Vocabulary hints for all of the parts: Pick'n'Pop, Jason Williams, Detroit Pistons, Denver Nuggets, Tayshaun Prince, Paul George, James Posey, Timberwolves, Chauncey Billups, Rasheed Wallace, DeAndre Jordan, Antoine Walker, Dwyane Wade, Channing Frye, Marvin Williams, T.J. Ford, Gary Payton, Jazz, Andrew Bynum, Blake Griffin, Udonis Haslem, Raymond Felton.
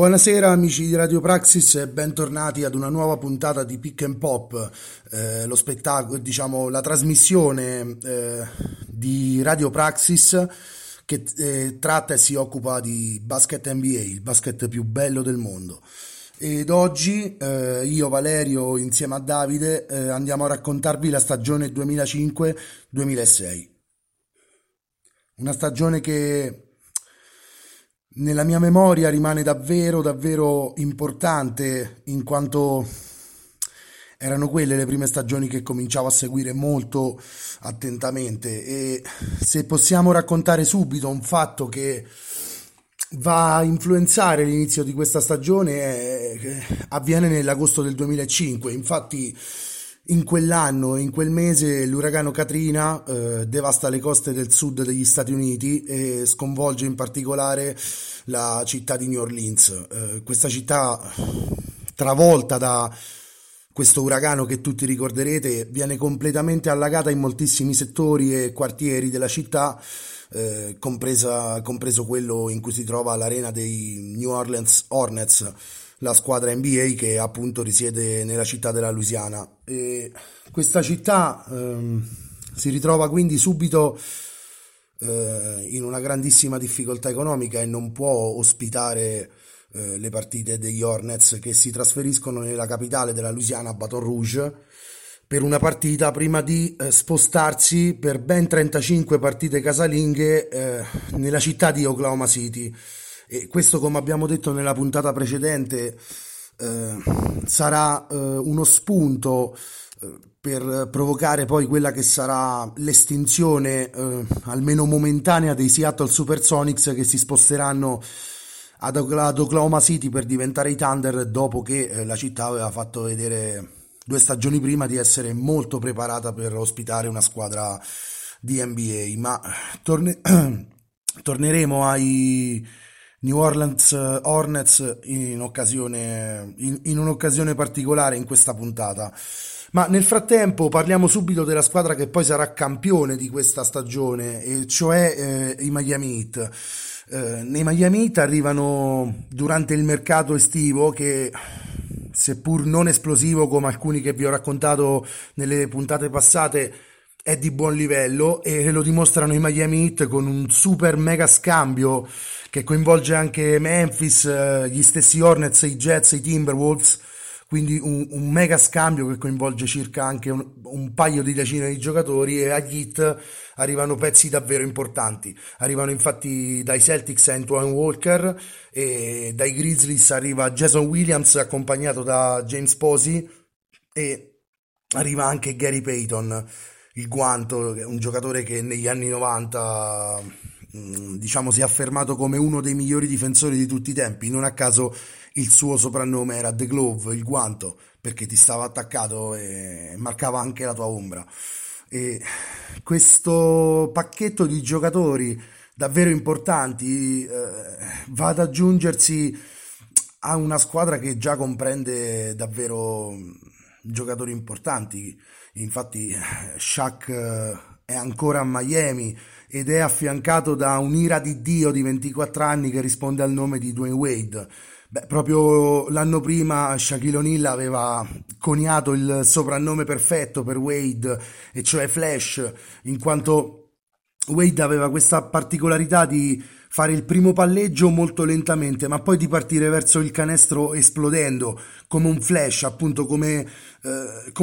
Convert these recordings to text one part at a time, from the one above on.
Buonasera amici di Radio Praxis e bentornati ad una nuova puntata di Pick'n'Pop, lo spettacolo, diciamo la trasmissione di Radio Praxis che tratta e si occupa di basket NBA, il basket più bello del mondo. Ed oggi io, Valerio, insieme a Davide andiamo a raccontarvi la stagione 2005-2006. Una stagione che nella mia memoria rimane davvero importante, in quanto erano quelle le prime stagioni che cominciavo a seguire molto attentamente. E se possiamo raccontare subito un fatto che va a influenzare l'inizio di questa stagione, avviene nell'agosto del 2005. Infatti in quell'anno, in quel mese, l'uragano Katrina devasta le coste del sud degli Stati Uniti e sconvolge in particolare la città di New Orleans. Questa città, travolta da questo uragano che tutti ricorderete, viene completamente allagata in moltissimi settori e quartieri della città, compreso quello in cui si trova l'arena dei New Orleans Hornets, la squadra NBA che appunto risiede nella città della Louisiana. E questa città si ritrova quindi subito in una grandissima difficoltà economica e non può ospitare le partite degli Hornets, che si trasferiscono nella capitale della Louisiana, Baton Rouge, per una partita prima di spostarsi per ben 35 partite casalinghe nella città di Oklahoma City. E questo, come abbiamo detto nella puntata precedente, sarà uno spunto per provocare poi quella che sarà l'estinzione, almeno momentanea, dei Seattle Supersonics, che si sposteranno ad Oklahoma City per diventare i Thunder, dopo che la città aveva fatto vedere 2 stagioni prima di essere molto preparata per ospitare una squadra di NBA. Ma torneremo ai New Orleans Hornets in un'occasione particolare in questa puntata. Ma nel frattempo parliamo subito della squadra che poi sarà campione di questa stagione, e cioè i Miami Heat. Nei Miami Heat arrivano durante il mercato estivo che, seppur non esplosivo come alcuni che vi ho raccontato nelle puntate passate, è di buon livello, e lo dimostrano i Miami Heat con un super mega scambio che coinvolge anche Memphis, gli stessi Hornets, i Jazz, i Timberwolves. Quindi un mega scambio che coinvolge circa anche un paio di decine di giocatori, e agli Heat arrivano pezzi davvero importanti. Arrivano infatti dai Celtics Antoine Walker, e dai Grizzlies arriva Jason Williams accompagnato da James Posey, e arriva anche Gary Payton, il guanto, un giocatore che negli anni 90 si è affermato come uno dei migliori difensori di tutti i tempi. Non a caso il suo soprannome era The Glove, il guanto, perché ti stava attaccato e marcava anche la tua ombra. E questo pacchetto di giocatori davvero importanti va ad aggiungersi a una squadra che già comprende davvero giocatori importanti. Infatti Shaq è ancora a Miami ed è affiancato da un'ira di Dio di 24 anni che risponde al nome di Dwyane Wade. Proprio l'anno prima Shaquille O'Neal aveva coniato il soprannome perfetto per Wade, e cioè Flash, in quanto Wade aveva questa particolarità di fare il primo palleggio molto lentamente, ma poi di partire verso il canestro esplodendo come un flash, appunto come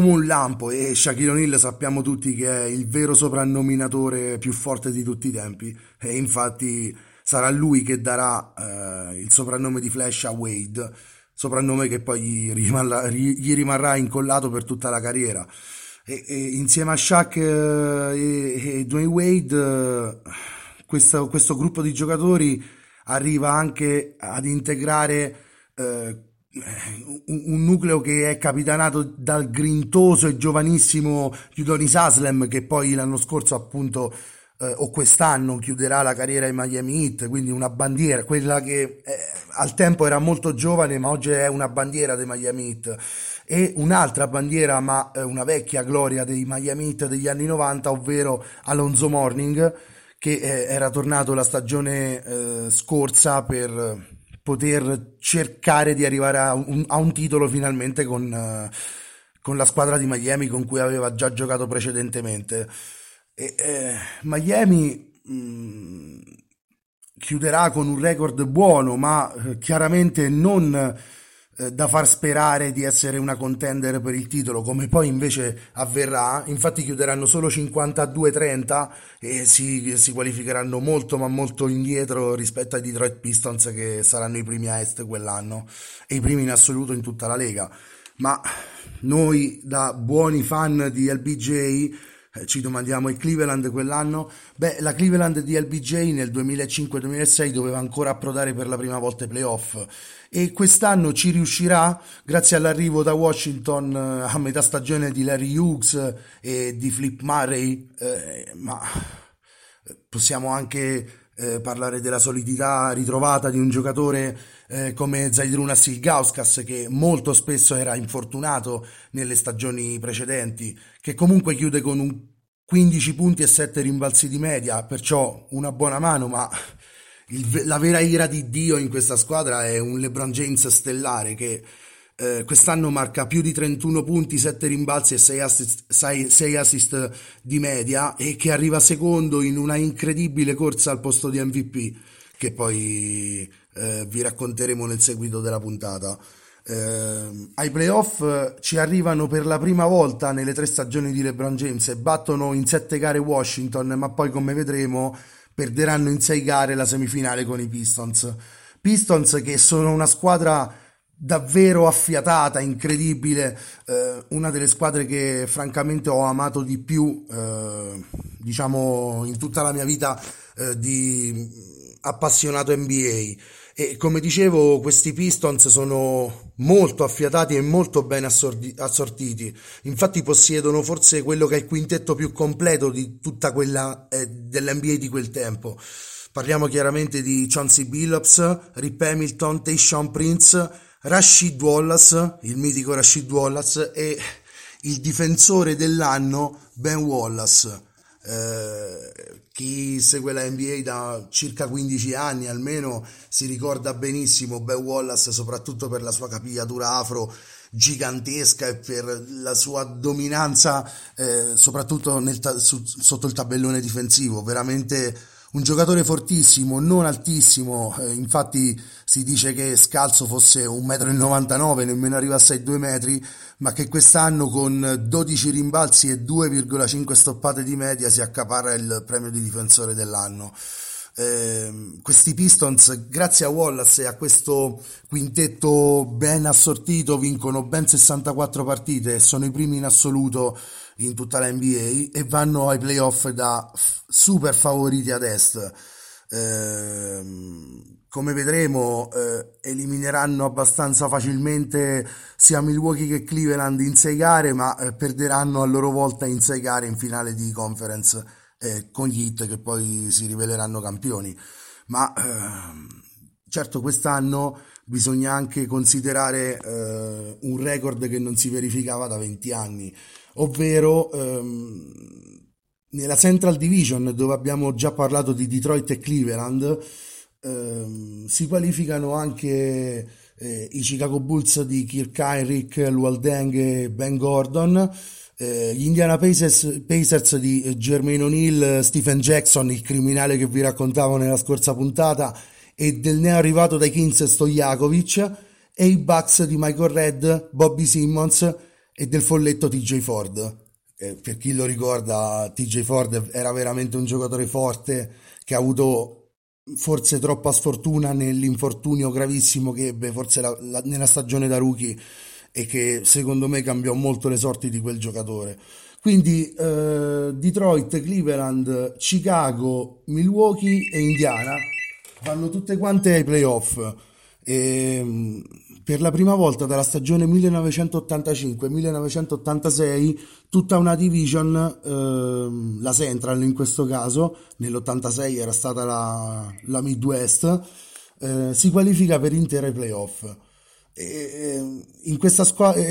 un lampo. E Shaquille O'Neal sappiamo tutti che è il vero soprannominatore più forte di tutti i tempi, e infatti sarà lui che darà il soprannome di Flash a Wade, soprannome che poi gli rimarrà incollato per tutta la carriera. E insieme a Shaq e Dwyane Wade, questo gruppo di giocatori arriva anche ad integrare un nucleo che è capitanato dal grintoso e giovanissimo Udonis Haslem, che poi l'anno scorso appunto o quest'anno chiuderà la carriera ai Miami Heat. Quindi una bandiera, quella che al tempo era molto giovane ma oggi è una bandiera dei Miami Heat. E un'altra bandiera, ma una vecchia gloria dei Miami Heat degli anni 90, ovvero Alonzo Mourning, che era tornato la stagione scorsa per poter cercare di arrivare a un titolo finalmente con la squadra di Miami con cui aveva già giocato precedentemente. Miami chiuderà con un record buono, ma chiaramente non da far sperare di essere una contender per il titolo, come poi invece avverrà. Infatti chiuderanno solo 52-30 e si qualificheranno molto ma molto indietro rispetto ai Detroit Pistons, che saranno i primi a est quell'anno e i primi in assoluto in tutta la Lega. Ma noi, da buoni fan di LBJ, ci domandiamo: e Cleveland quell'anno? Beh, la Cleveland di LBJ nel 2005-2006 doveva ancora approdare per la prima volta ai playoff, e quest'anno ci riuscirà grazie all'arrivo da Washington a metà stagione di Larry Hughes e di Flip Murray, ma possiamo anche parlare della solidità ritrovata di un giocatore come Zaidrunas Ilgauskas, che molto spesso era infortunato nelle stagioni precedenti, che comunque chiude con un 15 punti e 7 rimbalzi di media, perciò una buona mano. Ma la vera ira di Dio in questa squadra è un LeBron James stellare, che quest'anno marca più di 31 punti, 7 rimbalzi e 6 assist di media, e che arriva secondo in una incredibile corsa al posto di MVP, che poi vi racconteremo nel seguito della puntata. Ai playoff ci arrivano per la prima volta nelle 3 stagioni di LeBron James e battono in 7 gare Washington, ma poi, come vedremo, perderanno in 6 gare la semifinale con i Pistons. Pistons che sono una squadra davvero affiatata, incredibile, una delle squadre che francamente ho amato di più, diciamo, in tutta la mia vita di appassionato NBA. E come dicevo, questi Pistons sono molto affiatati e molto ben assortiti. Infatti possiedono forse quello che è il quintetto più completo di tutta quella dell'NBA di quel tempo. Parliamo chiaramente di Chauncey Billups, Rip Hamilton, Tayshaun Prince, Rasheed Wallace, il mitico Rasheed Wallace, e il difensore dell'anno Ben Wallace. Chi segue la NBA da circa 15 anni almeno si ricorda benissimo Ben Wallace, soprattutto per la sua capigliatura afro gigantesca e per la sua dominanza soprattutto sotto il tabellone difensivo. Veramente un giocatore fortissimo, non altissimo, infatti si dice che scalzo fosse 1,99 m, nemmeno arrivasse ai 2 metri, ma che quest'anno con 12 rimbalzi e 2,5 stoppate di media si accaparra il premio di difensore dell'anno. Questi Pistons, grazie a Wallace e a questo quintetto ben assortito, vincono ben 64 partite, sono i primi in assoluto in tutta la NBA e vanno ai playoff da super favoriti ad est. Come vedremo, elimineranno abbastanza facilmente sia Milwaukee che Cleveland in 6 gare, ma perderanno a loro volta in 6 gare in finale di conference con gli Heat, che poi si riveleranno campioni. Ma certo, quest'anno bisogna anche considerare un record che non si verificava da 20 anni, ovvero nella Central Division, dove abbiamo già parlato di Detroit e Cleveland, si qualificano anche i Chicago Bulls di Kirk Heinrich, Luol Deng e Ben Gordon, gli Indiana Pacers di Jermaine O'Neal, Stephen Jackson, il criminale che vi raccontavo nella scorsa puntata, e del neoarrivato dai Kings Stojakovic, e i Bucks di Michael Redd, Bobby Simmons e del folletto T.J. Ford. Per chi lo ricorda, T.J. Ford era veramente un giocatore forte, che ha avuto forse troppa sfortuna nell'infortunio gravissimo che ebbe forse nella stagione da rookie, e che secondo me cambiò molto le sorti di quel giocatore. Quindi Detroit, Cleveland, Chicago, Milwaukee e Indiana vanno tutte quante ai playoff. E per la prima volta dalla stagione 1985-1986 tutta una division, la Central in questo caso, nell'86 era stata la Midwest, si qualifica per intera i playoff. In questa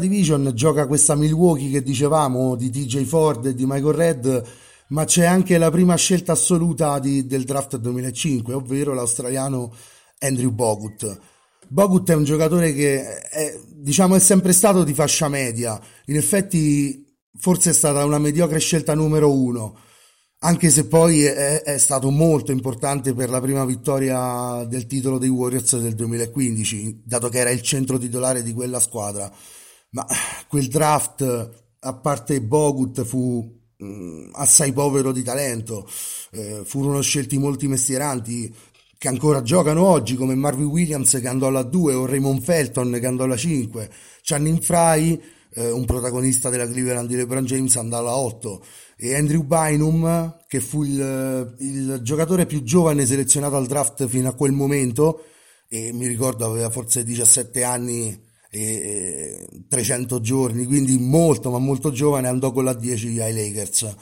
division gioca questa Milwaukee che dicevamo, di TJ Ford e di Michael Redd, ma c'è anche la prima scelta assoluta del draft 2005, ovvero l'australiano Andrew Bogut. Bogut è un giocatore che è sempre stato di fascia media, in effetti forse è stata una mediocre scelta numero uno, anche se poi è stato molto importante per la prima vittoria del titolo dei Warriors del 2015, dato che era il centro titolare di quella squadra. Ma quel draft, a parte Bogut, fu assai povero di talento. Furono scelti molti mestieranti che ancora giocano oggi, come Marvin Williams, che andò alla 2, o Raymond Felton, che andò alla 5. Channing Frye, un protagonista della Cleveland di LeBron James, andò alla 8, e Andrew Bynum, che fu il giocatore più giovane selezionato al draft fino a quel momento, e mi ricordo aveva forse 17 anni e 300 giorni, quindi molto ma molto giovane, andò con la 10 ai Lakers.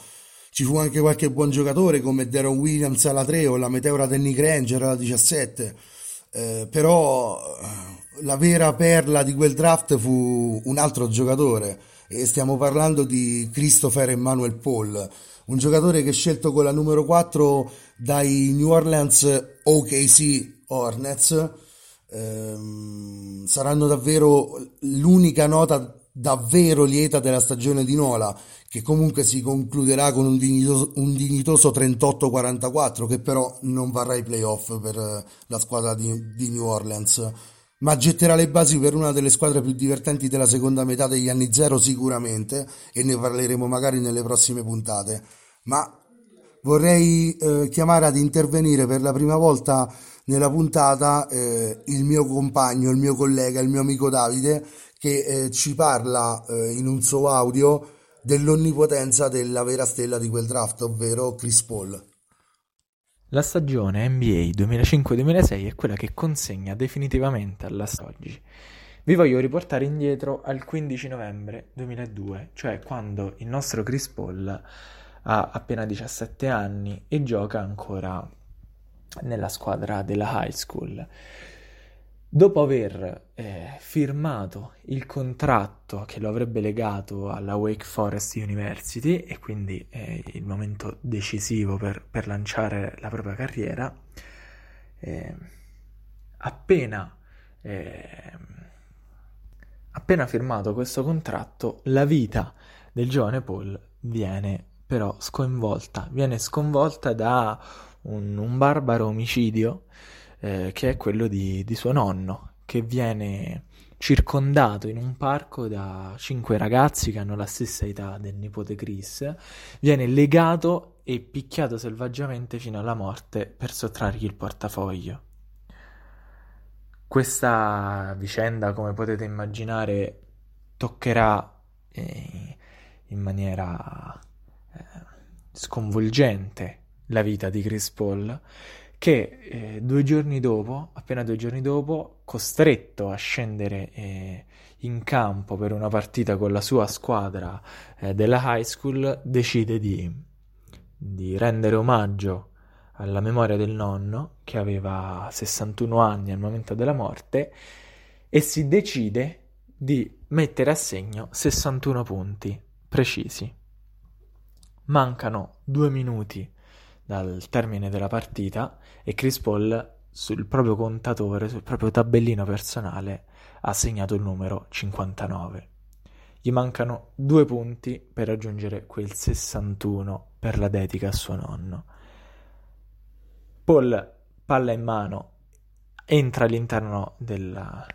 Ci fu anche qualche buon giocatore come Deron Williams alla 3, o la meteora Danny Granger alla 17, però la vera perla di quel draft fu un altro giocatore, e stiamo parlando di Christopher Emmanuel Paul, un giocatore che scelto con la numero 4 dai New Orleans OKC Hornets. Saranno davvero l'unica nota davvero lieta della stagione di Nola, che comunque si concluderà con un dignitoso 38-44, che però non varrà i playoff per la squadra di New Orleans, ma getterà le basi per una delle squadre più divertenti della seconda metà degli anni zero sicuramente, e ne parleremo magari nelle prossime puntate. Ma vorrei chiamare ad intervenire per la prima volta nella puntata il mio compagno, il mio collega, il mio amico Davide, che ci parla in un suo audio dell'onnipotenza della vera stella di quel draft, ovvero Chris Paul. La stagione NBA 2005-2006 è quella che consegna definitivamente alla storia oggi. Vi voglio riportare indietro al 15 novembre 2002, cioè quando il nostro Chris Paul ha appena 17 anni e gioca ancora nella squadra della high school. Dopo aver firmato il contratto che lo avrebbe legato alla Wake Forest University, e quindi il momento decisivo per lanciare la propria carriera, appena firmato questo contratto, la vita del giovane Paul viene però sconvolta. Viene sconvolta da un barbaro omicidio che è quello di suo nonno, che viene circondato in un parco da 5 ragazzi che hanno la stessa età del nipote Chris, viene legato e picchiato selvaggiamente fino alla morte per sottrargli il portafoglio. Questa vicenda, come potete immaginare, toccherà in maniera sconvolgente la vita di Chris Paul, che 2 giorni dopo, appena 2 giorni dopo, costretto a scendere in campo per una partita con la sua squadra della high school, decide di rendere omaggio alla memoria del nonno, che aveva 61 anni al momento della morte, e si decide di mettere a segno 61 punti precisi. Mancano 2 minuti dal termine della partita e Chris Paul sul proprio contatore, sul proprio tabellino personale, ha segnato il numero 59. Gli mancano 2 punti per raggiungere quel 61 per la dedica a suo nonno. Paul, palla in mano, entra all'interno della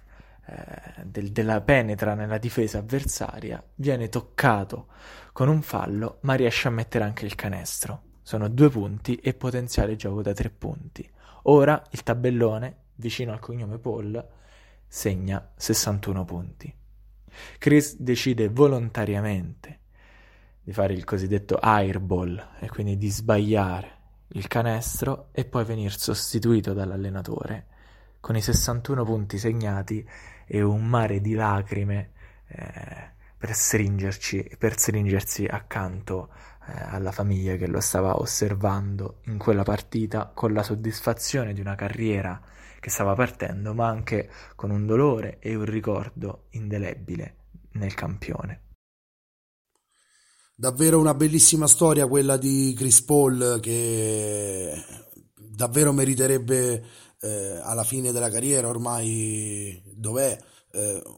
penetra nella difesa avversaria, viene toccato con un fallo, ma riesce a mettere anche il canestro. Sono 2 punti e potenziale gioco da 3 punti. Ora il tabellone, vicino al cognome Paul, segna 61 punti. Chris decide volontariamente di fare il cosiddetto airball, e quindi di sbagliare il canestro e poi venir sostituito dall'allenatore con i 61 punti segnati e un mare di lacrime per stringersi accanto alla famiglia che lo stava osservando in quella partita, con la soddisfazione di una carriera che stava partendo, ma anche con un dolore e un ricordo indelebile nel campione. Davvero una bellissima storia quella di Chris Paul, che davvero meriterebbe alla fine della carriera, ormai dov'è,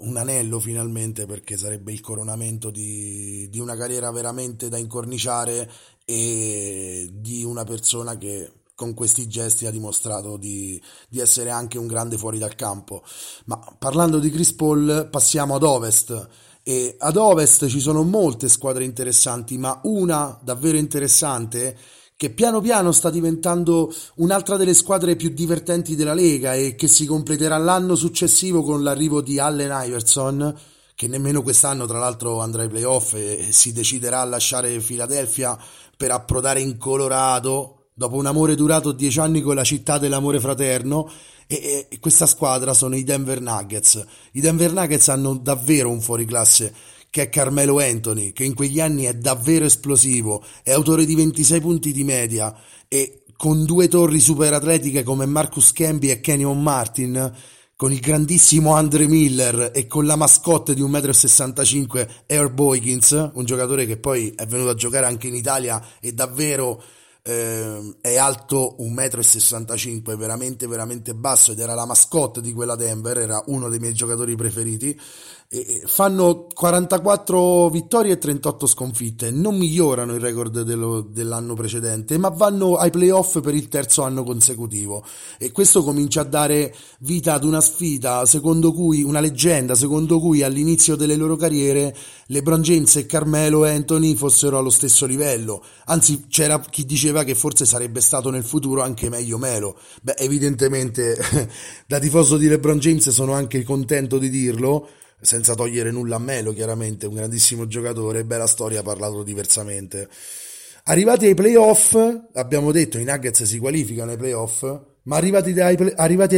un anello finalmente, perché sarebbe il coronamento di una carriera veramente da incorniciare e di una persona che con questi gesti ha dimostrato di essere anche un grande fuori dal campo. Ma parlando di Chris Paul passiamo ad Ovest, e ad Ovest ci sono molte squadre interessanti, ma una davvero interessante che piano piano sta diventando un'altra delle squadre più divertenti della Lega e che si completerà l'anno successivo con l'arrivo di Allen Iverson, che nemmeno quest'anno tra l'altro andrà ai playoff e si deciderà a lasciare Philadelphia per approdare in Colorado dopo un amore durato 10 anni con la città dell'amore fraterno, e questa squadra sono i Denver Nuggets. I Denver Nuggets hanno davvero un fuoriclasse, che è Carmelo Anthony, che in quegli anni è davvero esplosivo, è autore di 26 punti di media, e con due torri super atletiche come Marcus Camby e Kenyon Martin, con il grandissimo Andre Miller e con la mascotte di 1,65 m Earl Boykins, un giocatore che poi è venuto a giocare anche in Italia e davvero... è alto 1,65 m, veramente veramente basso, ed era la mascotte di quella Denver, era uno dei miei giocatori preferiti. E fanno 44 vittorie e 38 sconfitte, non migliorano il record dell'anno precedente, ma vanno ai playoff per il 3° anno consecutivo, e questo comincia a dare vita ad una sfida, secondo cui una leggenda, secondo cui all'inizio delle loro carriere LeBron James e Carmelo Anthony fossero allo stesso livello, anzi c'era chi diceva che forse sarebbe stato nel futuro anche meglio Melo. Beh, evidentemente da tifoso di LeBron James sono anche contento di dirlo, senza togliere nulla a Melo, chiaramente un grandissimo giocatore, beh la storia ha parlato diversamente. Arrivati ai playoff, abbiamo detto i Nuggets si qualificano ai playoff, ma arrivati ai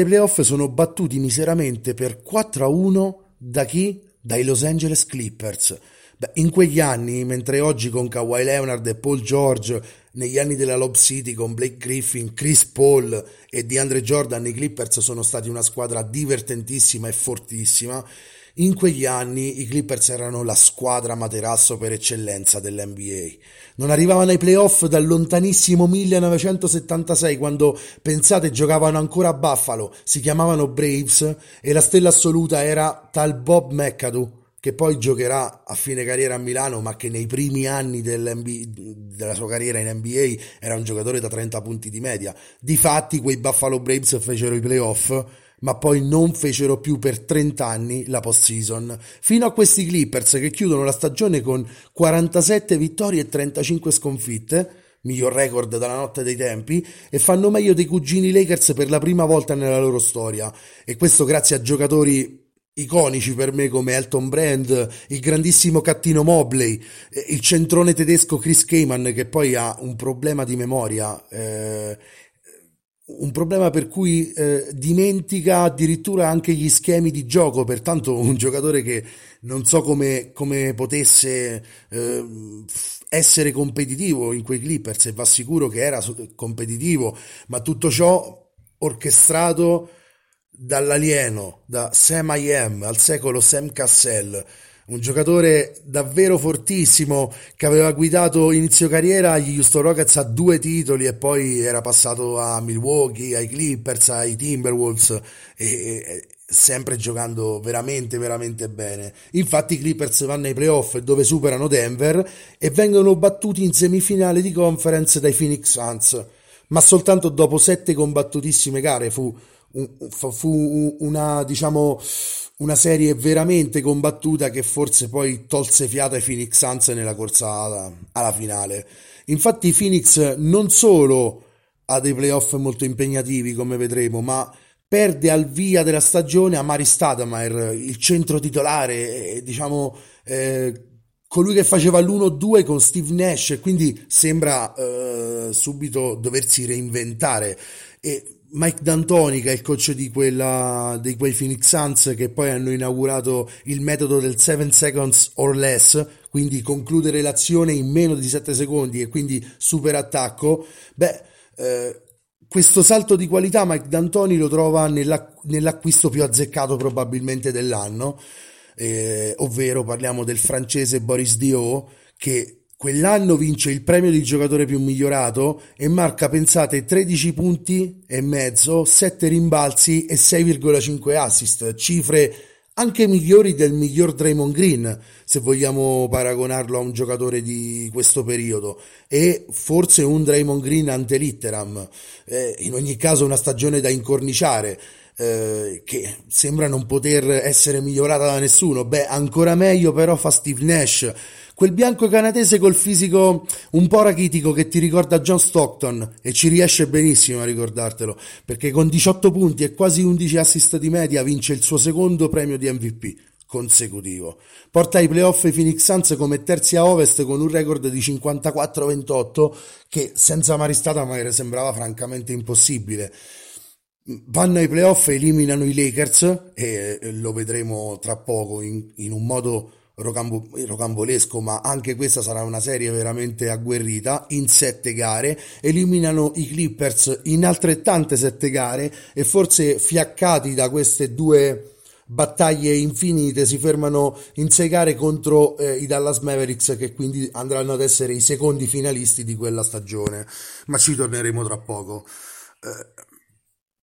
playoff sono battuti miseramente per 4-1 da chi? Dai Los Angeles Clippers. Beh, in quegli anni, mentre oggi con Kawhi Leonard e Paul George, negli anni della Lob City con Blake Griffin, Chris Paul e DeAndre Jordan, i Clippers sono stati una squadra divertentissima e fortissima. In quegli anni i Clippers erano la squadra materasso per eccellenza dell'NBA. Non arrivavano ai playoff dal lontanissimo 1976, quando, pensate, giocavano ancora a Buffalo, si chiamavano Braves e la stella assoluta era tal Bob McAdoo, che poi giocherà a fine carriera a Milano, ma che nei primi anni della sua carriera in NBA era un giocatore da 30 punti di media. Difatti quei Buffalo Braves fecero i playoff, ma poi non fecero più per 30 anni la postseason, fino a questi Clippers che chiudono la stagione con 47 vittorie e 35 sconfitte, miglior record dalla notte dei tempi, e fanno meglio dei cugini Lakers per la prima volta nella loro storia, e questo grazie a giocatori iconici per me come Elton Brand, il grandissimo Cattino Mobley, il centrone tedesco Chris Kaman, che poi ha un problema di memoria, un problema per cui dimentica addirittura anche gli schemi di gioco, pertanto un giocatore che non so come potesse essere competitivo in quei Clippers, e va sicuro che era competitivo, ma tutto ciò orchestrato dall'alieno, da Sam I Am, al secolo Sam Cassell, un giocatore davvero fortissimo che aveva guidato inizio carriera agli Houston Rockets a 2 titoli e poi era passato a Milwaukee, ai Clippers, ai Timberwolves, e sempre giocando veramente veramente bene. Infatti i Clippers vanno ai playoff dove superano Denver e vengono battuti in semifinale di conference dai Phoenix Suns, ma soltanto dopo 7 combattutissime gare. Fu una, diciamo, una serie veramente combattuta che forse poi tolse fiato ai Phoenix Suns nella corsa alla finale. Infatti i Phoenix non solo ha dei playoff molto impegnativi, come vedremo, ma perde al via della stagione a Amari Stoudemire, il centro titolare, diciamo, colui che faceva l'1-2 con Steve Nash, e quindi sembra subito doversi reinventare. E Mike D'Antoni, che è il coach di quei Phoenix Suns che poi hanno inaugurato il metodo del 7 seconds or less, quindi concludere l'azione in meno di 7 secondi e quindi super attacco. Beh, questo salto di qualità Mike D'Antoni lo trova nell'acquisto più azzeccato probabilmente dell'anno, ovvero parliamo del francese Boris Diaw, che Quell'anno vince il premio di giocatore più migliorato e marca, pensate, 13 punti e mezzo, 7 rimbalzi e 6,5 assist, cifre anche migliori del miglior Draymond Green, se vogliamo paragonarlo a un giocatore di questo periodo, e forse un Draymond Green ante litteram, in ogni caso una stagione da incorniciare, che sembra non poter essere migliorata da nessuno. Beh, ancora meglio però fa Steve Nash, quel bianco canadese col fisico un po' rachitico che ti ricorda John Stockton, e ci riesce benissimo a ricordartelo, perché con 18 punti e quasi 11 assist di media vince il suo secondo premio di MVP consecutivo. Porta ai playoff i Phoenix Suns come terzi a ovest con un record di 54-28 che senza Maristata magari sembrava francamente impossibile. Vanno ai playoff e eliminano i Lakers, e lo vedremo tra poco in un modo rocambolesco, ma anche questa sarà una serie veramente agguerrita. In 7 gare eliminano i Clippers in altrettante 7 gare, e forse fiaccati da queste due battaglie infinite si fermano in 6 gare contro i Dallas Mavericks, che quindi andranno ad essere i secondi finalisti di quella stagione, ma ci torneremo tra poco.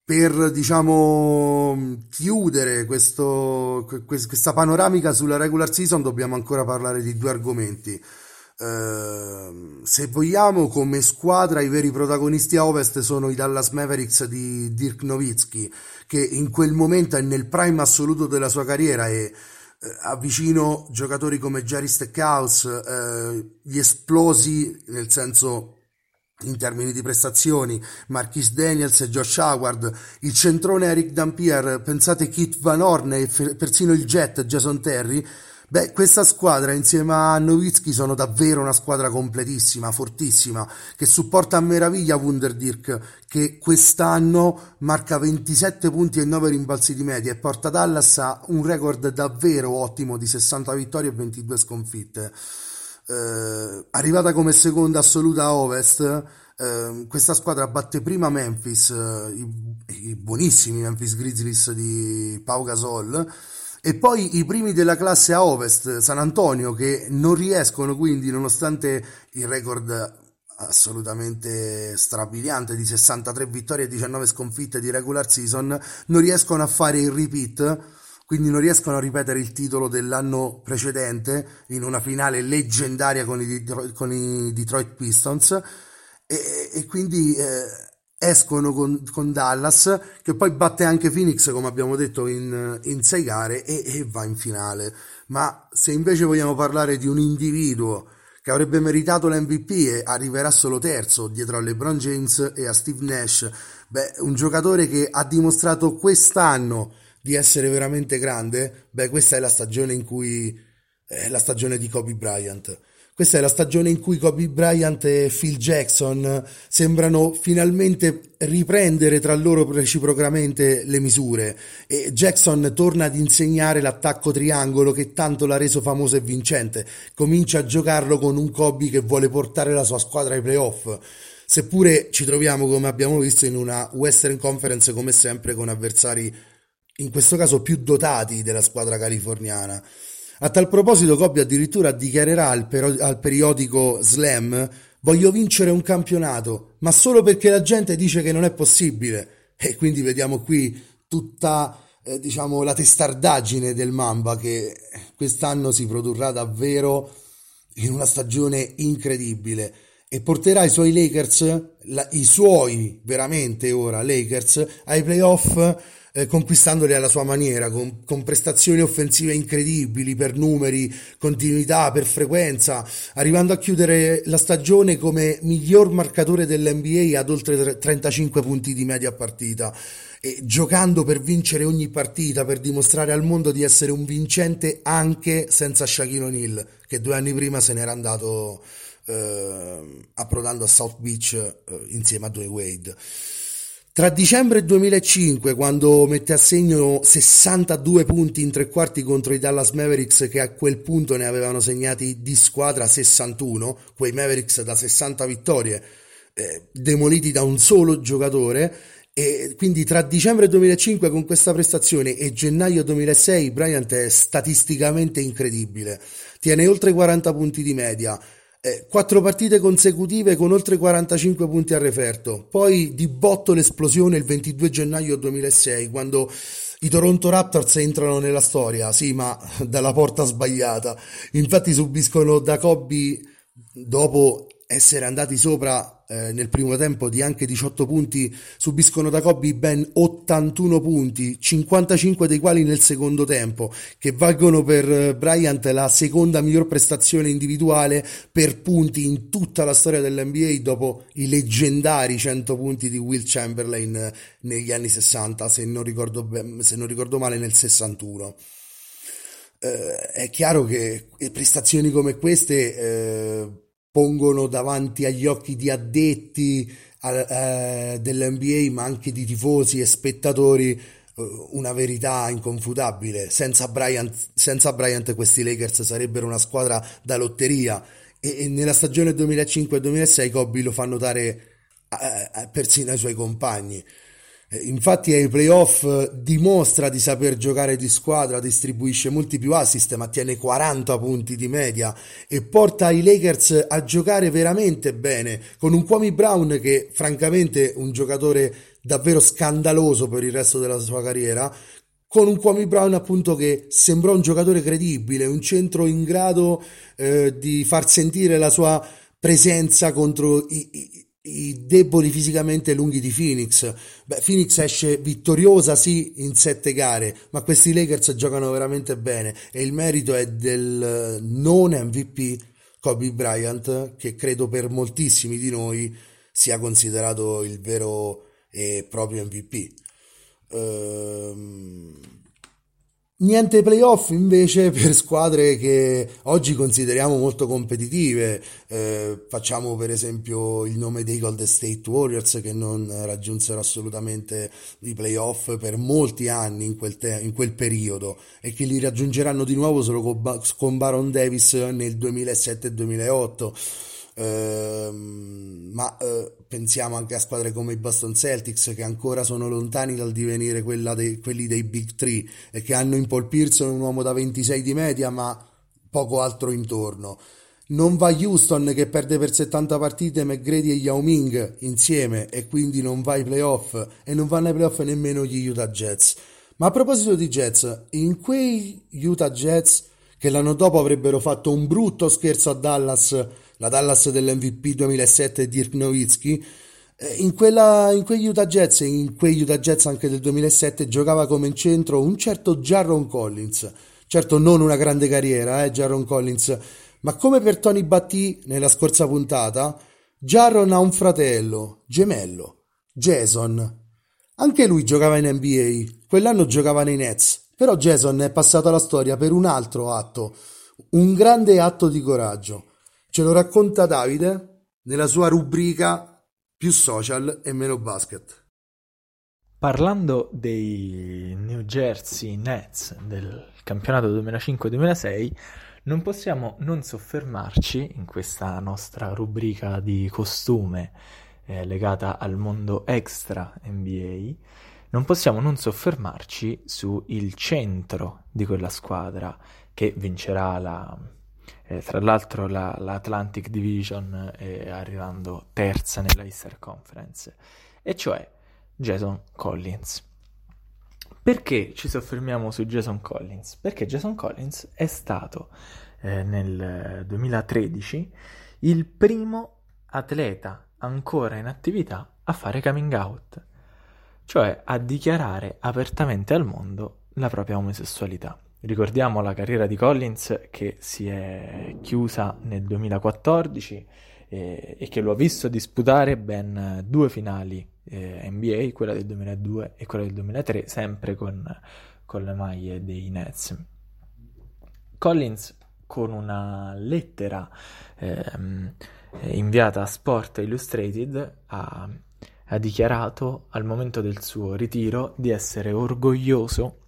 Per, diciamo, chiudere questa panoramica sulla regular season dobbiamo ancora parlare di due argomenti. Se vogliamo, come squadra i veri protagonisti a ovest sono i Dallas Mavericks di Dirk Nowitzki, che in quel momento è nel prime assoluto della sua carriera e avvicino giocatori come Jerry Stackhouse, gli esplosi, nel senso in termini di prestazioni, Marquis Daniels e Josh Howard, il centrone Eric Dampier, pensate Kit Van Horn e persino il Jet Jason Terry. Beh, questa squadra insieme a Nowitzki sono davvero una squadra completissima, fortissima, che supporta a meraviglia Wunder Dirk, che quest'anno marca 27 punti e 9 rimbalzi di media e porta Dallas a un record davvero ottimo di 60 vittorie e 22 sconfitte. Arrivata come seconda assoluta a ovest, questa squadra batte prima Memphis, i buonissimi Memphis Grizzlies di Pau Gasol, e poi i primi della classe a ovest, San Antonio, che non riescono, quindi, nonostante il record assolutamente strabiliante di 63 vittorie e 19 sconfitte di regular season, non riescono a fare il repeat. Quindi non riescono a ripetere il titolo dell'anno precedente in una finale leggendaria con i Detroit Pistons, e quindi escono con Dallas, che poi batte anche Phoenix, come abbiamo detto, in 6 gare e va in finale. Ma se invece vogliamo parlare di un individuo che avrebbe meritato l'MVP e arriverà solo terzo dietro a LeBron James e a Steve Nash, beh, un giocatore che ha dimostrato quest'anno di essere veramente grande, beh, questa è la stagione in cui è la stagione di Kobe Bryant. Questa è la stagione in cui Kobe Bryant e Phil Jackson sembrano finalmente riprendere tra loro reciprocamente le misure, e Jackson torna ad insegnare l'attacco triangolo che tanto l'ha reso famoso e vincente. Comincia a giocarlo con un Kobe che vuole portare la sua squadra ai playoff, seppure ci troviamo, come abbiamo visto, in una Western Conference come sempre con avversari in questo caso più dotati della squadra californiana. A tal proposito Kobe addirittura dichiarerà al periodico Slam: voglio vincere un campionato, ma solo perché la gente dice che non è possibile. E quindi vediamo qui tutta la testardaggine del Mamba, che quest'anno si produrrà davvero in una stagione incredibile e porterà i suoi Lakers, i suoi veramente ora Lakers, ai playoff, conquistandoli alla sua maniera, con prestazioni offensive incredibili per numeri, continuità, per frequenza, arrivando a chiudere la stagione come miglior marcatore dell'NBA ad oltre 35 punti di media partita, e giocando per vincere ogni partita, per dimostrare al mondo di essere un vincente anche senza Shaquille O'Neal, che 2 anni prima se n'era andato approdando a South Beach insieme a Dwyane Wade. Tra dicembre 2005, quando mette a segno 62 punti in 3 quarti contro i Dallas Mavericks, che a quel punto ne avevano segnati di squadra 61, quei Mavericks da 60 vittorie, demoliti da un solo giocatore, e quindi tra dicembre 2005 con questa prestazione e gennaio 2006 Bryant è statisticamente incredibile. Tiene oltre 40 punti di media, 4 partite consecutive con oltre 45 punti a referto, poi di botto l'esplosione il 22 gennaio 2006 quando i Toronto Raptors entrano nella storia, sì ma dalla porta sbagliata, infatti subiscono da Kobe dopo essere andati sopra nel primo tempo di anche 18 punti, subiscono da Kobe ben 81 punti, 55 dei quali nel secondo tempo, che valgono per Bryant la seconda miglior prestazione individuale per punti in tutta la storia dell'NBA dopo i leggendari 100 punti di Will Chamberlain negli anni 60, se non ricordo male nel 61. È chiaro che prestazioni come queste pongono davanti agli occhi di addetti dell'NBA, ma anche di tifosi e spettatori, una verità inconfutabile. Senza Bryant questi Lakers sarebbero una squadra da lotteria, e nella stagione 2005-2006 Kobe lo fa notare persino ai suoi compagni. Infatti ai playoff dimostra di saper giocare di squadra, distribuisce molti più assist, ma tiene 40 punti di media e porta i Lakers a giocare veramente bene, con un Kwame Brown che francamente un giocatore davvero scandaloso per il resto della sua carriera, con un Kwame Brown appunto che sembrò un giocatore credibile, un centro in grado di far sentire la sua presenza contro i deboli fisicamente lunghi di Phoenix. Phoenix esce vittoriosa sì in 7 gare, ma questi Lakers giocano veramente bene e il merito è del non MVP Kobe Bryant, che credo per moltissimi di noi sia considerato il vero e proprio MVP. Niente playoff invece per squadre che oggi consideriamo molto competitive, facciamo per esempio il nome dei Golden State Warriors, che non raggiunsero assolutamente i playoff per molti anni in quel periodo, e che li raggiungeranno di nuovo solo con Baron Davis nel 2007-2008. Pensiamo anche a squadre come i Boston Celtics, che ancora sono lontani dal divenire quelli dei Big Three, e che hanno in Paul Pierson un uomo da 26 di media ma poco altro intorno. Non va Houston, che perde per 70 partite McGrady e Yao Ming insieme, e quindi non va ai playoff, e non vanno ai playoff nemmeno gli Utah Jazz. Ma a proposito di Jazz, in quei Utah Jazz che l'anno dopo avrebbero fatto un brutto scherzo a Dallas, la Dallas dell'MVP 2007 Dirk Nowitzki, in quegli Utah Jazz anche del 2007 giocava come in centro un certo Jarron Collins, certo non una grande carriera Jarron Collins, ma come per Tony Battì nella scorsa puntata, Jarron ha un fratello gemello, Jason, anche lui giocava in NBA, quell'anno giocava nei Nets, però Jason è passato alla storia per un altro atto, un grande atto di coraggio. Ce lo racconta Davide nella sua rubrica più social e meno basket. Parlando dei New Jersey Nets del campionato 2005-2006, non possiamo non soffermarci in questa nostra rubrica di costume legata al mondo extra NBA, non possiamo non soffermarci su il centro di quella squadra che vincerà tra l'altro l'Atlantic Division, arrivando terza nella Eastern Conference, e cioè Jason Collins. Perché ci soffermiamo su Jason Collins? Perché Jason Collins è stato nel 2013 il primo atleta ancora in attività a fare coming out, cioè a dichiarare apertamente al mondo la propria omosessualità. Ricordiamo la carriera di Collins, che si è chiusa nel 2014 e che lo ha visto disputare ben 2 finali NBA, quella del 2002 e quella del 2003, sempre con le maglie dei Nets. Collins, con una lettera inviata a Sport Illustrated, ha dichiarato al momento del suo ritiro di essere orgoglioso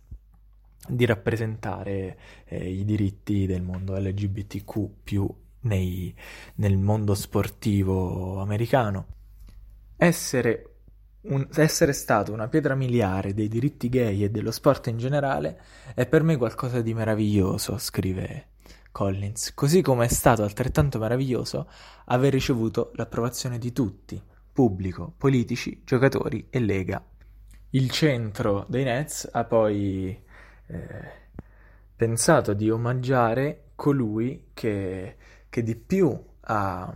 di rappresentare i diritti del mondo LGBTQ+ nel mondo sportivo americano. Essere stato una pietra miliare dei diritti gay e dello sport in generale è per me qualcosa di meraviglioso, scrive Collins, così come è stato altrettanto meraviglioso aver ricevuto l'approvazione di tutti, pubblico, politici, giocatori e Lega. Il centro dei Nets ha poi pensato di omaggiare colui che di più ha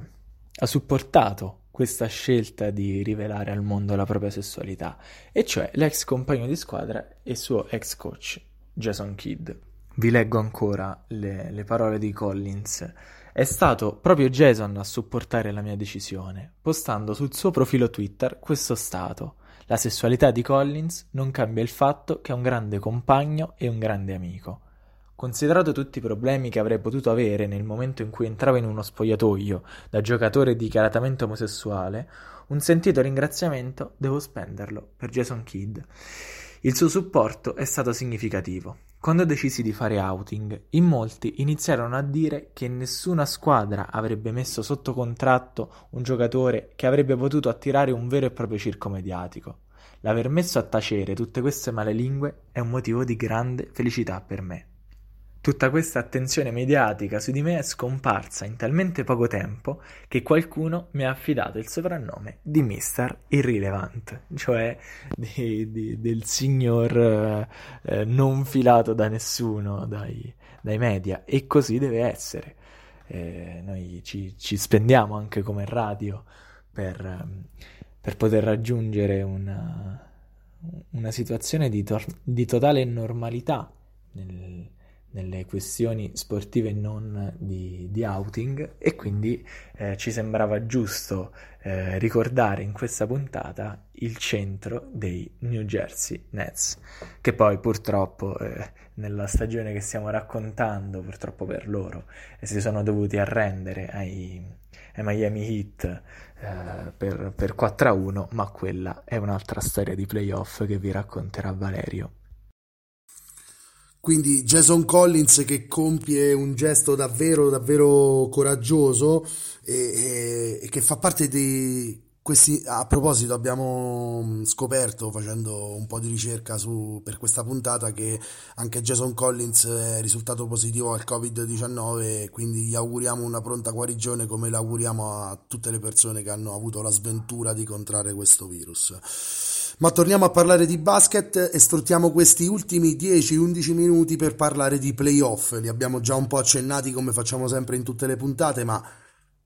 supportato questa scelta di rivelare al mondo la propria sessualità, e cioè l'ex compagno di squadra e suo ex coach Jason Kidd. Vi leggo ancora le parole di Collins. È stato proprio Jason a supportare la mia decisione, postando sul suo profilo Twitter questo stato: la sessualità di Collins non cambia il fatto che è un grande compagno e un grande amico. Considerato tutti i problemi che avrei potuto avere nel momento in cui entravo in uno spogliatoio da giocatore dichiaratamente omosessuale, un sentito ringraziamento devo spenderlo per Jason Kidd. Il suo supporto è stato significativo. Quando decisi di fare outing, in molti iniziarono a dire che nessuna squadra avrebbe messo sotto contratto un giocatore che avrebbe potuto attirare un vero e proprio circo mediatico. L'aver messo a tacere tutte queste malelingue è un motivo di grande felicità per me. Tutta questa attenzione mediatica su di me è scomparsa in talmente poco tempo che qualcuno mi ha affidato il soprannome di Mister Irrilevant, cioè del signor non filato da nessuno, dai media, e così deve essere. Noi ci spendiamo anche come radio per poter raggiungere una situazione di totale normalità nelle questioni sportive e non di outing, e quindi ci sembrava giusto ricordare in questa puntata il centro dei New Jersey Nets, che poi purtroppo nella stagione che stiamo raccontando, purtroppo per loro, si sono dovuti arrendere ai Miami Heat per 4-1, ma quella è un'altra storia di playoff che vi racconterà Valerio. Quindi Jason Collins che compie un gesto davvero davvero coraggioso e che fa parte di questi. A proposito, abbiamo scoperto facendo un po' di ricerca per questa puntata che anche Jason Collins è risultato positivo al Covid-19, quindi gli auguriamo una pronta guarigione, come l'auguriamo a tutte le persone che hanno avuto la sventura di contrarre questo virus. Ma torniamo a parlare di basket e sfruttiamo questi ultimi 10-11 minuti per parlare di playoff. Li abbiamo già un po' accennati, come facciamo sempre in tutte le puntate, ma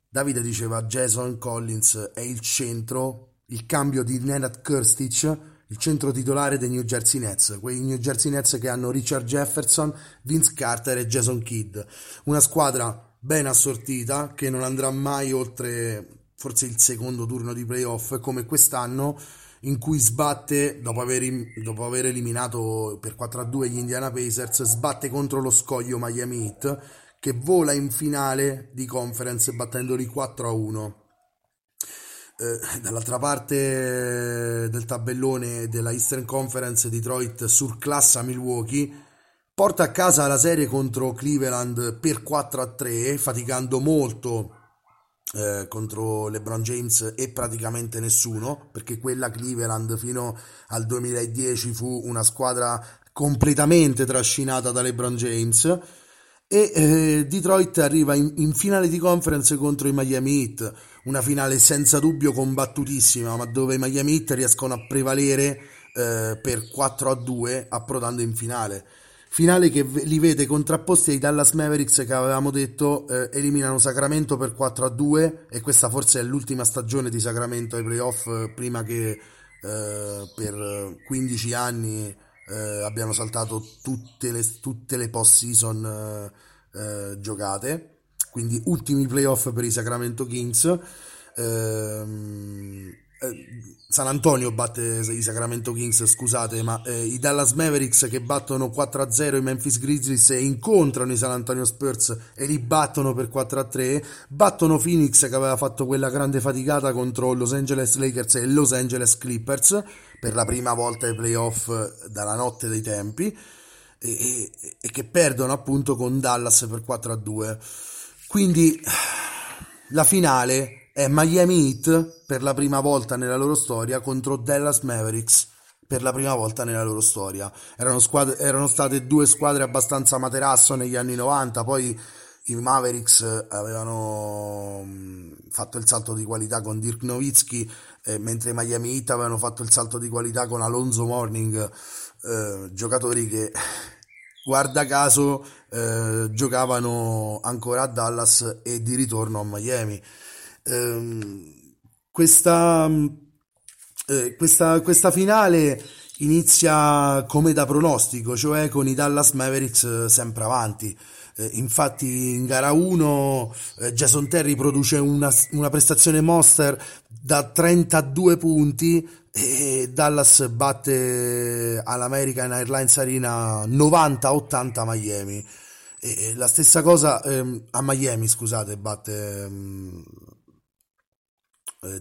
Davide diceva Jason Collins è il centro, il cambio di Nenad Krstić, il centro titolare dei New Jersey Nets, quei New Jersey Nets che hanno Richard Jefferson, Vince Carter e Jason Kidd. Una squadra ben assortita che non andrà mai oltre forse il secondo turno di playoff, come quest'anno, in cui sbatte, dopo aver eliminato per 4-2 gli Indiana Pacers, sbatte contro lo scoglio Miami Heat, che vola in finale di conference battendoli 4-1. Dall'altra parte del tabellone della Eastern Conference, Detroit surclassa Milwaukee, porta a casa la serie contro Cleveland per 4-3, faticando molto contro LeBron James e praticamente nessuno, perché quella Cleveland fino al 2010 fu una squadra completamente trascinata da LeBron James, e Detroit arriva in finale di conference contro i Miami Heat, una finale senza dubbio combattutissima, ma dove i Miami Heat riescono a prevalere per 4-2 approdando in finale che li vede contrapposti ai Dallas Mavericks, che avevamo detto eliminano Sacramento per 4-2, e questa forse è l'ultima stagione di Sacramento ai playoff prima che per 15 anni abbiano saltato tutte le post-season giocate, quindi ultimi playoff per i Sacramento Kings. San Antonio batte i Sacramento Kings, scusate, ma i Dallas Mavericks che battono 4-0 i Memphis Grizzlies e incontrano i San Antonio Spurs e li battono per 4-3, battono Phoenix che aveva fatto quella grande faticata contro Los Angeles Lakers e Los Angeles Clippers per la prima volta ai playoff dalla notte dei tempi, e che perdono appunto con Dallas per 4-2. Quindi la finale è Miami Heat per la prima volta nella loro storia contro Dallas Mavericks per la prima volta nella loro storia. Erano state due squadre abbastanza materasso negli anni 90, poi I Mavericks avevano fatto il salto di qualità con Dirk Nowitzki, mentre i Miami Heat avevano fatto il salto di qualità con Alonzo Mourning, giocatori che, guarda caso, giocavano ancora a Dallas e di ritorno a Miami. Questa finale inizia come da pronostico, cioè con i Dallas Mavericks sempre avanti. Infatti in gara 1 Jason Terry produce una prestazione monster da 32 punti e Dallas batte all'American Airlines Arena 90-80 Miami. E la stessa cosa a Miami, scusate,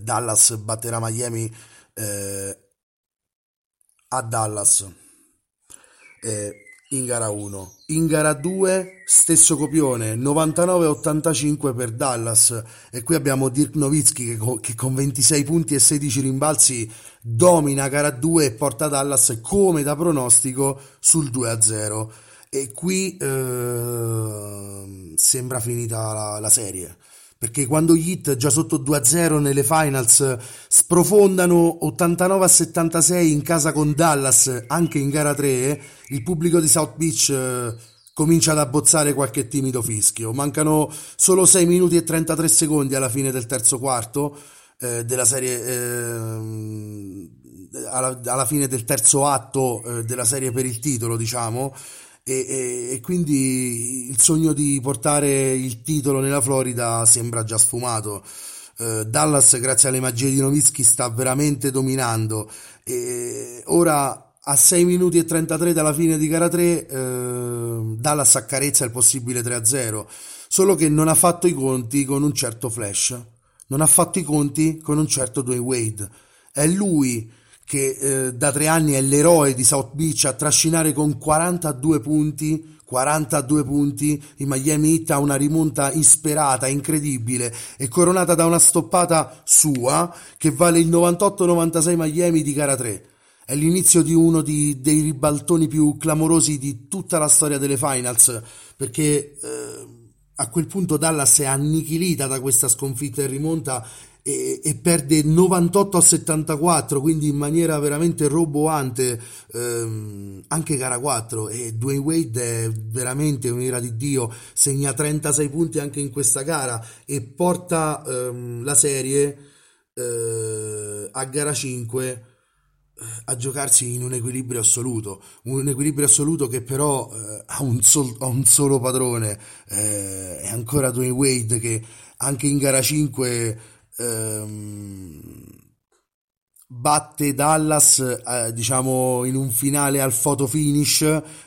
Dallas batterà Miami a Dallas in gara 1. In gara 2 stesso copione, 99-85 per Dallas, e qui abbiamo Dirk Nowitzki che con 26 punti e 16 rimbalzi domina gara 2 e porta Dallas come da pronostico sul 2-0, e qui sembra finita la serie, perché quando gli Heat, già sotto 2-0 nelle finals, sprofondano 89-76 in casa con Dallas anche in gara 3, il pubblico di South Beach comincia ad abbozzare qualche timido fischio. Mancano solo 6 minuti e 33 secondi alla fine del terzo quarto della serie, alla fine del terzo atto della serie per il titolo, diciamo. E quindi il sogno di portare il titolo nella Florida sembra già sfumato. Dallas, grazie alle magie di Nowitzki, sta veramente dominando. Ora, a 6 minuti e 33 dalla fine di gara 3, Dallas accarezza il possibile 3-0, solo che non ha fatto i conti con un certo Flash, non ha fatto i conti con un certo Dwyane Wade. È lui che da 3 anni è l'eroe di South Beach a trascinare con 42 punti i Miami Heat a una rimonta insperata, incredibile, e coronata da una stoppata sua che vale il 98-96 Miami di gara 3. È l'inizio di uno dei ribaltoni più clamorosi di tutta la storia delle finals, perché a quel punto Dallas è annichilita da questa sconfitta e rimonta e perde 98-74, quindi in maniera veramente roboante anche gara 4, e Dwyane Wade è veramente un'ira di Dio, segna 36 punti anche in questa gara e porta la serie a gara 5 a giocarsi in un equilibrio assoluto che però ha un solo padrone, è ancora Dwyane Wade, che anche in gara 5 batte Dallas diciamo in un finale al photo finish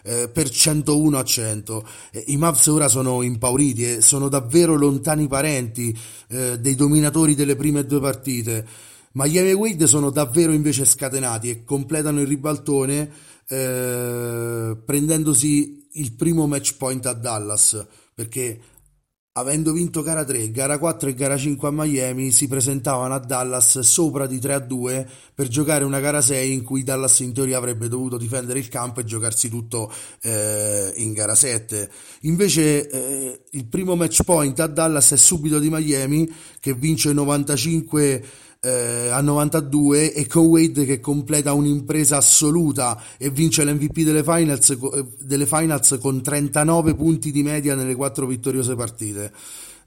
per 101-100. I Mavs ora sono impauriti e sono davvero lontani parenti dei dominatori delle prime 2 partite. Miami e Wade sono davvero invece scatenati e completano il ribaltone prendendosi il primo match point a Dallas, perché avendo vinto gara 3, gara 4 e gara 5 a Miami, si presentavano a Dallas sopra di 3-2 per giocare una gara 6 in cui Dallas in teoria avrebbe dovuto difendere il campo e giocarsi tutto in gara 7. Invece il primo match point a Dallas è subito di Miami, che vince 95-92, e con Wade che completa un'impresa assoluta e vince l'MVP delle finals con 39 punti di media nelle 4 vittoriose partite.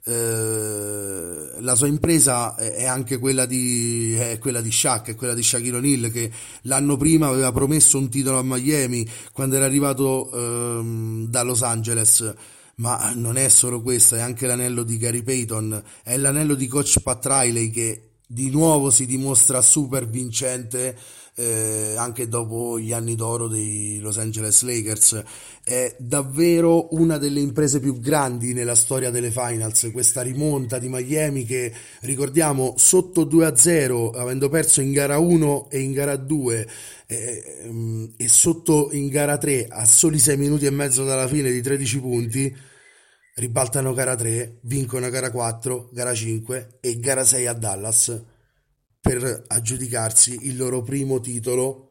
La sua impresa è anche quella di Shaq, è quella di Shaquille O'Neal, che l'anno prima aveva promesso un titolo a Miami quando era arrivato da Los Angeles. Ma non è solo questo, è anche l'anello di Gary Payton, è l'anello di coach Pat Riley, che di nuovo si dimostra super vincente anche dopo gli anni d'oro dei Los Angeles Lakers. È davvero una delle imprese più grandi nella storia delle finals, questa rimonta di Miami che, ricordiamo, sotto 2-0, avendo perso in gara 1 e in gara 2 e sotto in gara 3 a soli 6 minuti e mezzo dalla fine di 13 punti, ribaltano gara 3, vincono gara 4, gara 5 e gara 6 a Dallas per aggiudicarsi il loro primo titolo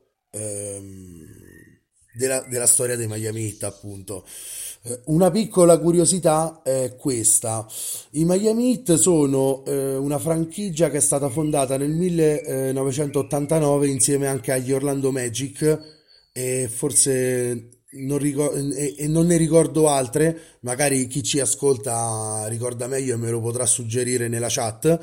della storia dei Miami Heat, appunto. Una piccola curiosità è questa: i Miami Heat sono una franchigia che è stata fondata nel 1989 insieme anche agli Orlando Magic, e forse non ne ricordo altre, magari chi ci ascolta ricorda meglio e me lo potrà suggerire nella chat.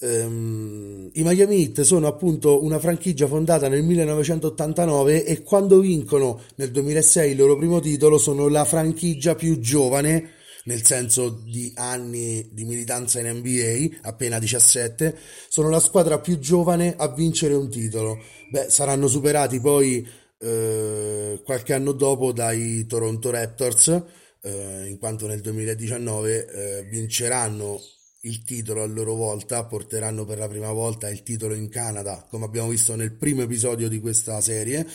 I Miami Heat sono appunto una franchigia fondata nel 1989 e quando vincono nel 2006 il loro primo titolo sono la franchigia più giovane, nel senso di anni di militanza in NBA, appena 17, sono la squadra più giovane a vincere un titolo. Beh, saranno superati poi qualche anno dopo dai Toronto Raptors, in quanto nel 2019 vinceranno il titolo a loro volta, porteranno per la prima volta il titolo in Canada, come abbiamo visto nel primo episodio di questa serie,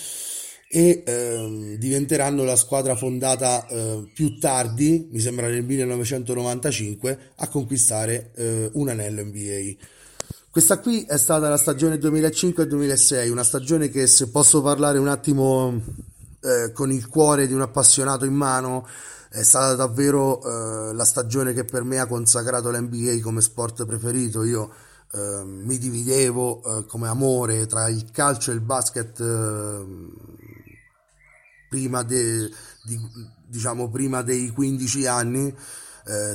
e diventeranno la squadra fondata più tardi, mi sembra nel 1995, a conquistare un anello NBA. Questa qui è stata la stagione 2005-2006, una stagione che, se posso parlare un attimo con il cuore di un appassionato in mano, è stata davvero la stagione che per me ha consacrato l'NBA come sport preferito. Io mi dividevo come amore tra il calcio e il basket prima dei 15 anni.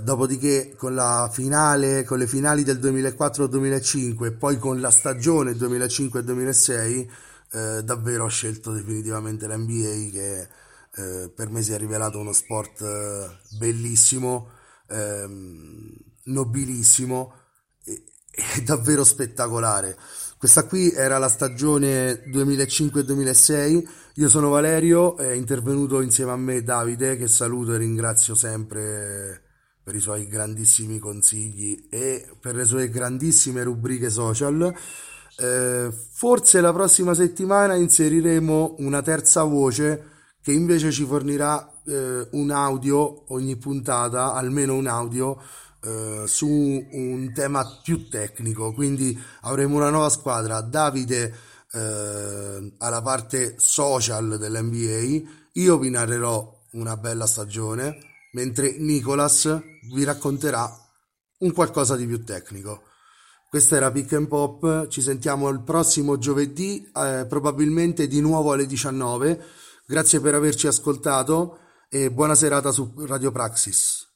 Dopodiché con le finali del 2004-2005 e poi con la stagione 2005-2006 davvero ho scelto definitivamente l'NBA, che per me si è rivelato uno sport bellissimo, nobilissimo e davvero spettacolare. Questa qui era la stagione 2005-2006. Io sono Valerio, è intervenuto insieme a me Davide, che saluto e ringrazio sempre per i suoi grandissimi consigli e per le sue grandissime rubriche social. Forse la prossima settimana inseriremo una terza voce che invece ci fornirà un audio ogni puntata, almeno un audio, su un tema più tecnico. Quindi avremo una nuova squadra. Davide alla parte social dell'NBA, io vi narrerò una bella stagione, mentre Nicolas vi racconterà un qualcosa di più tecnico. Questa era Pick'n'Pop, ci sentiamo il prossimo giovedì, probabilmente di nuovo alle 19. Grazie per averci ascoltato e buona serata su Radio Praxis.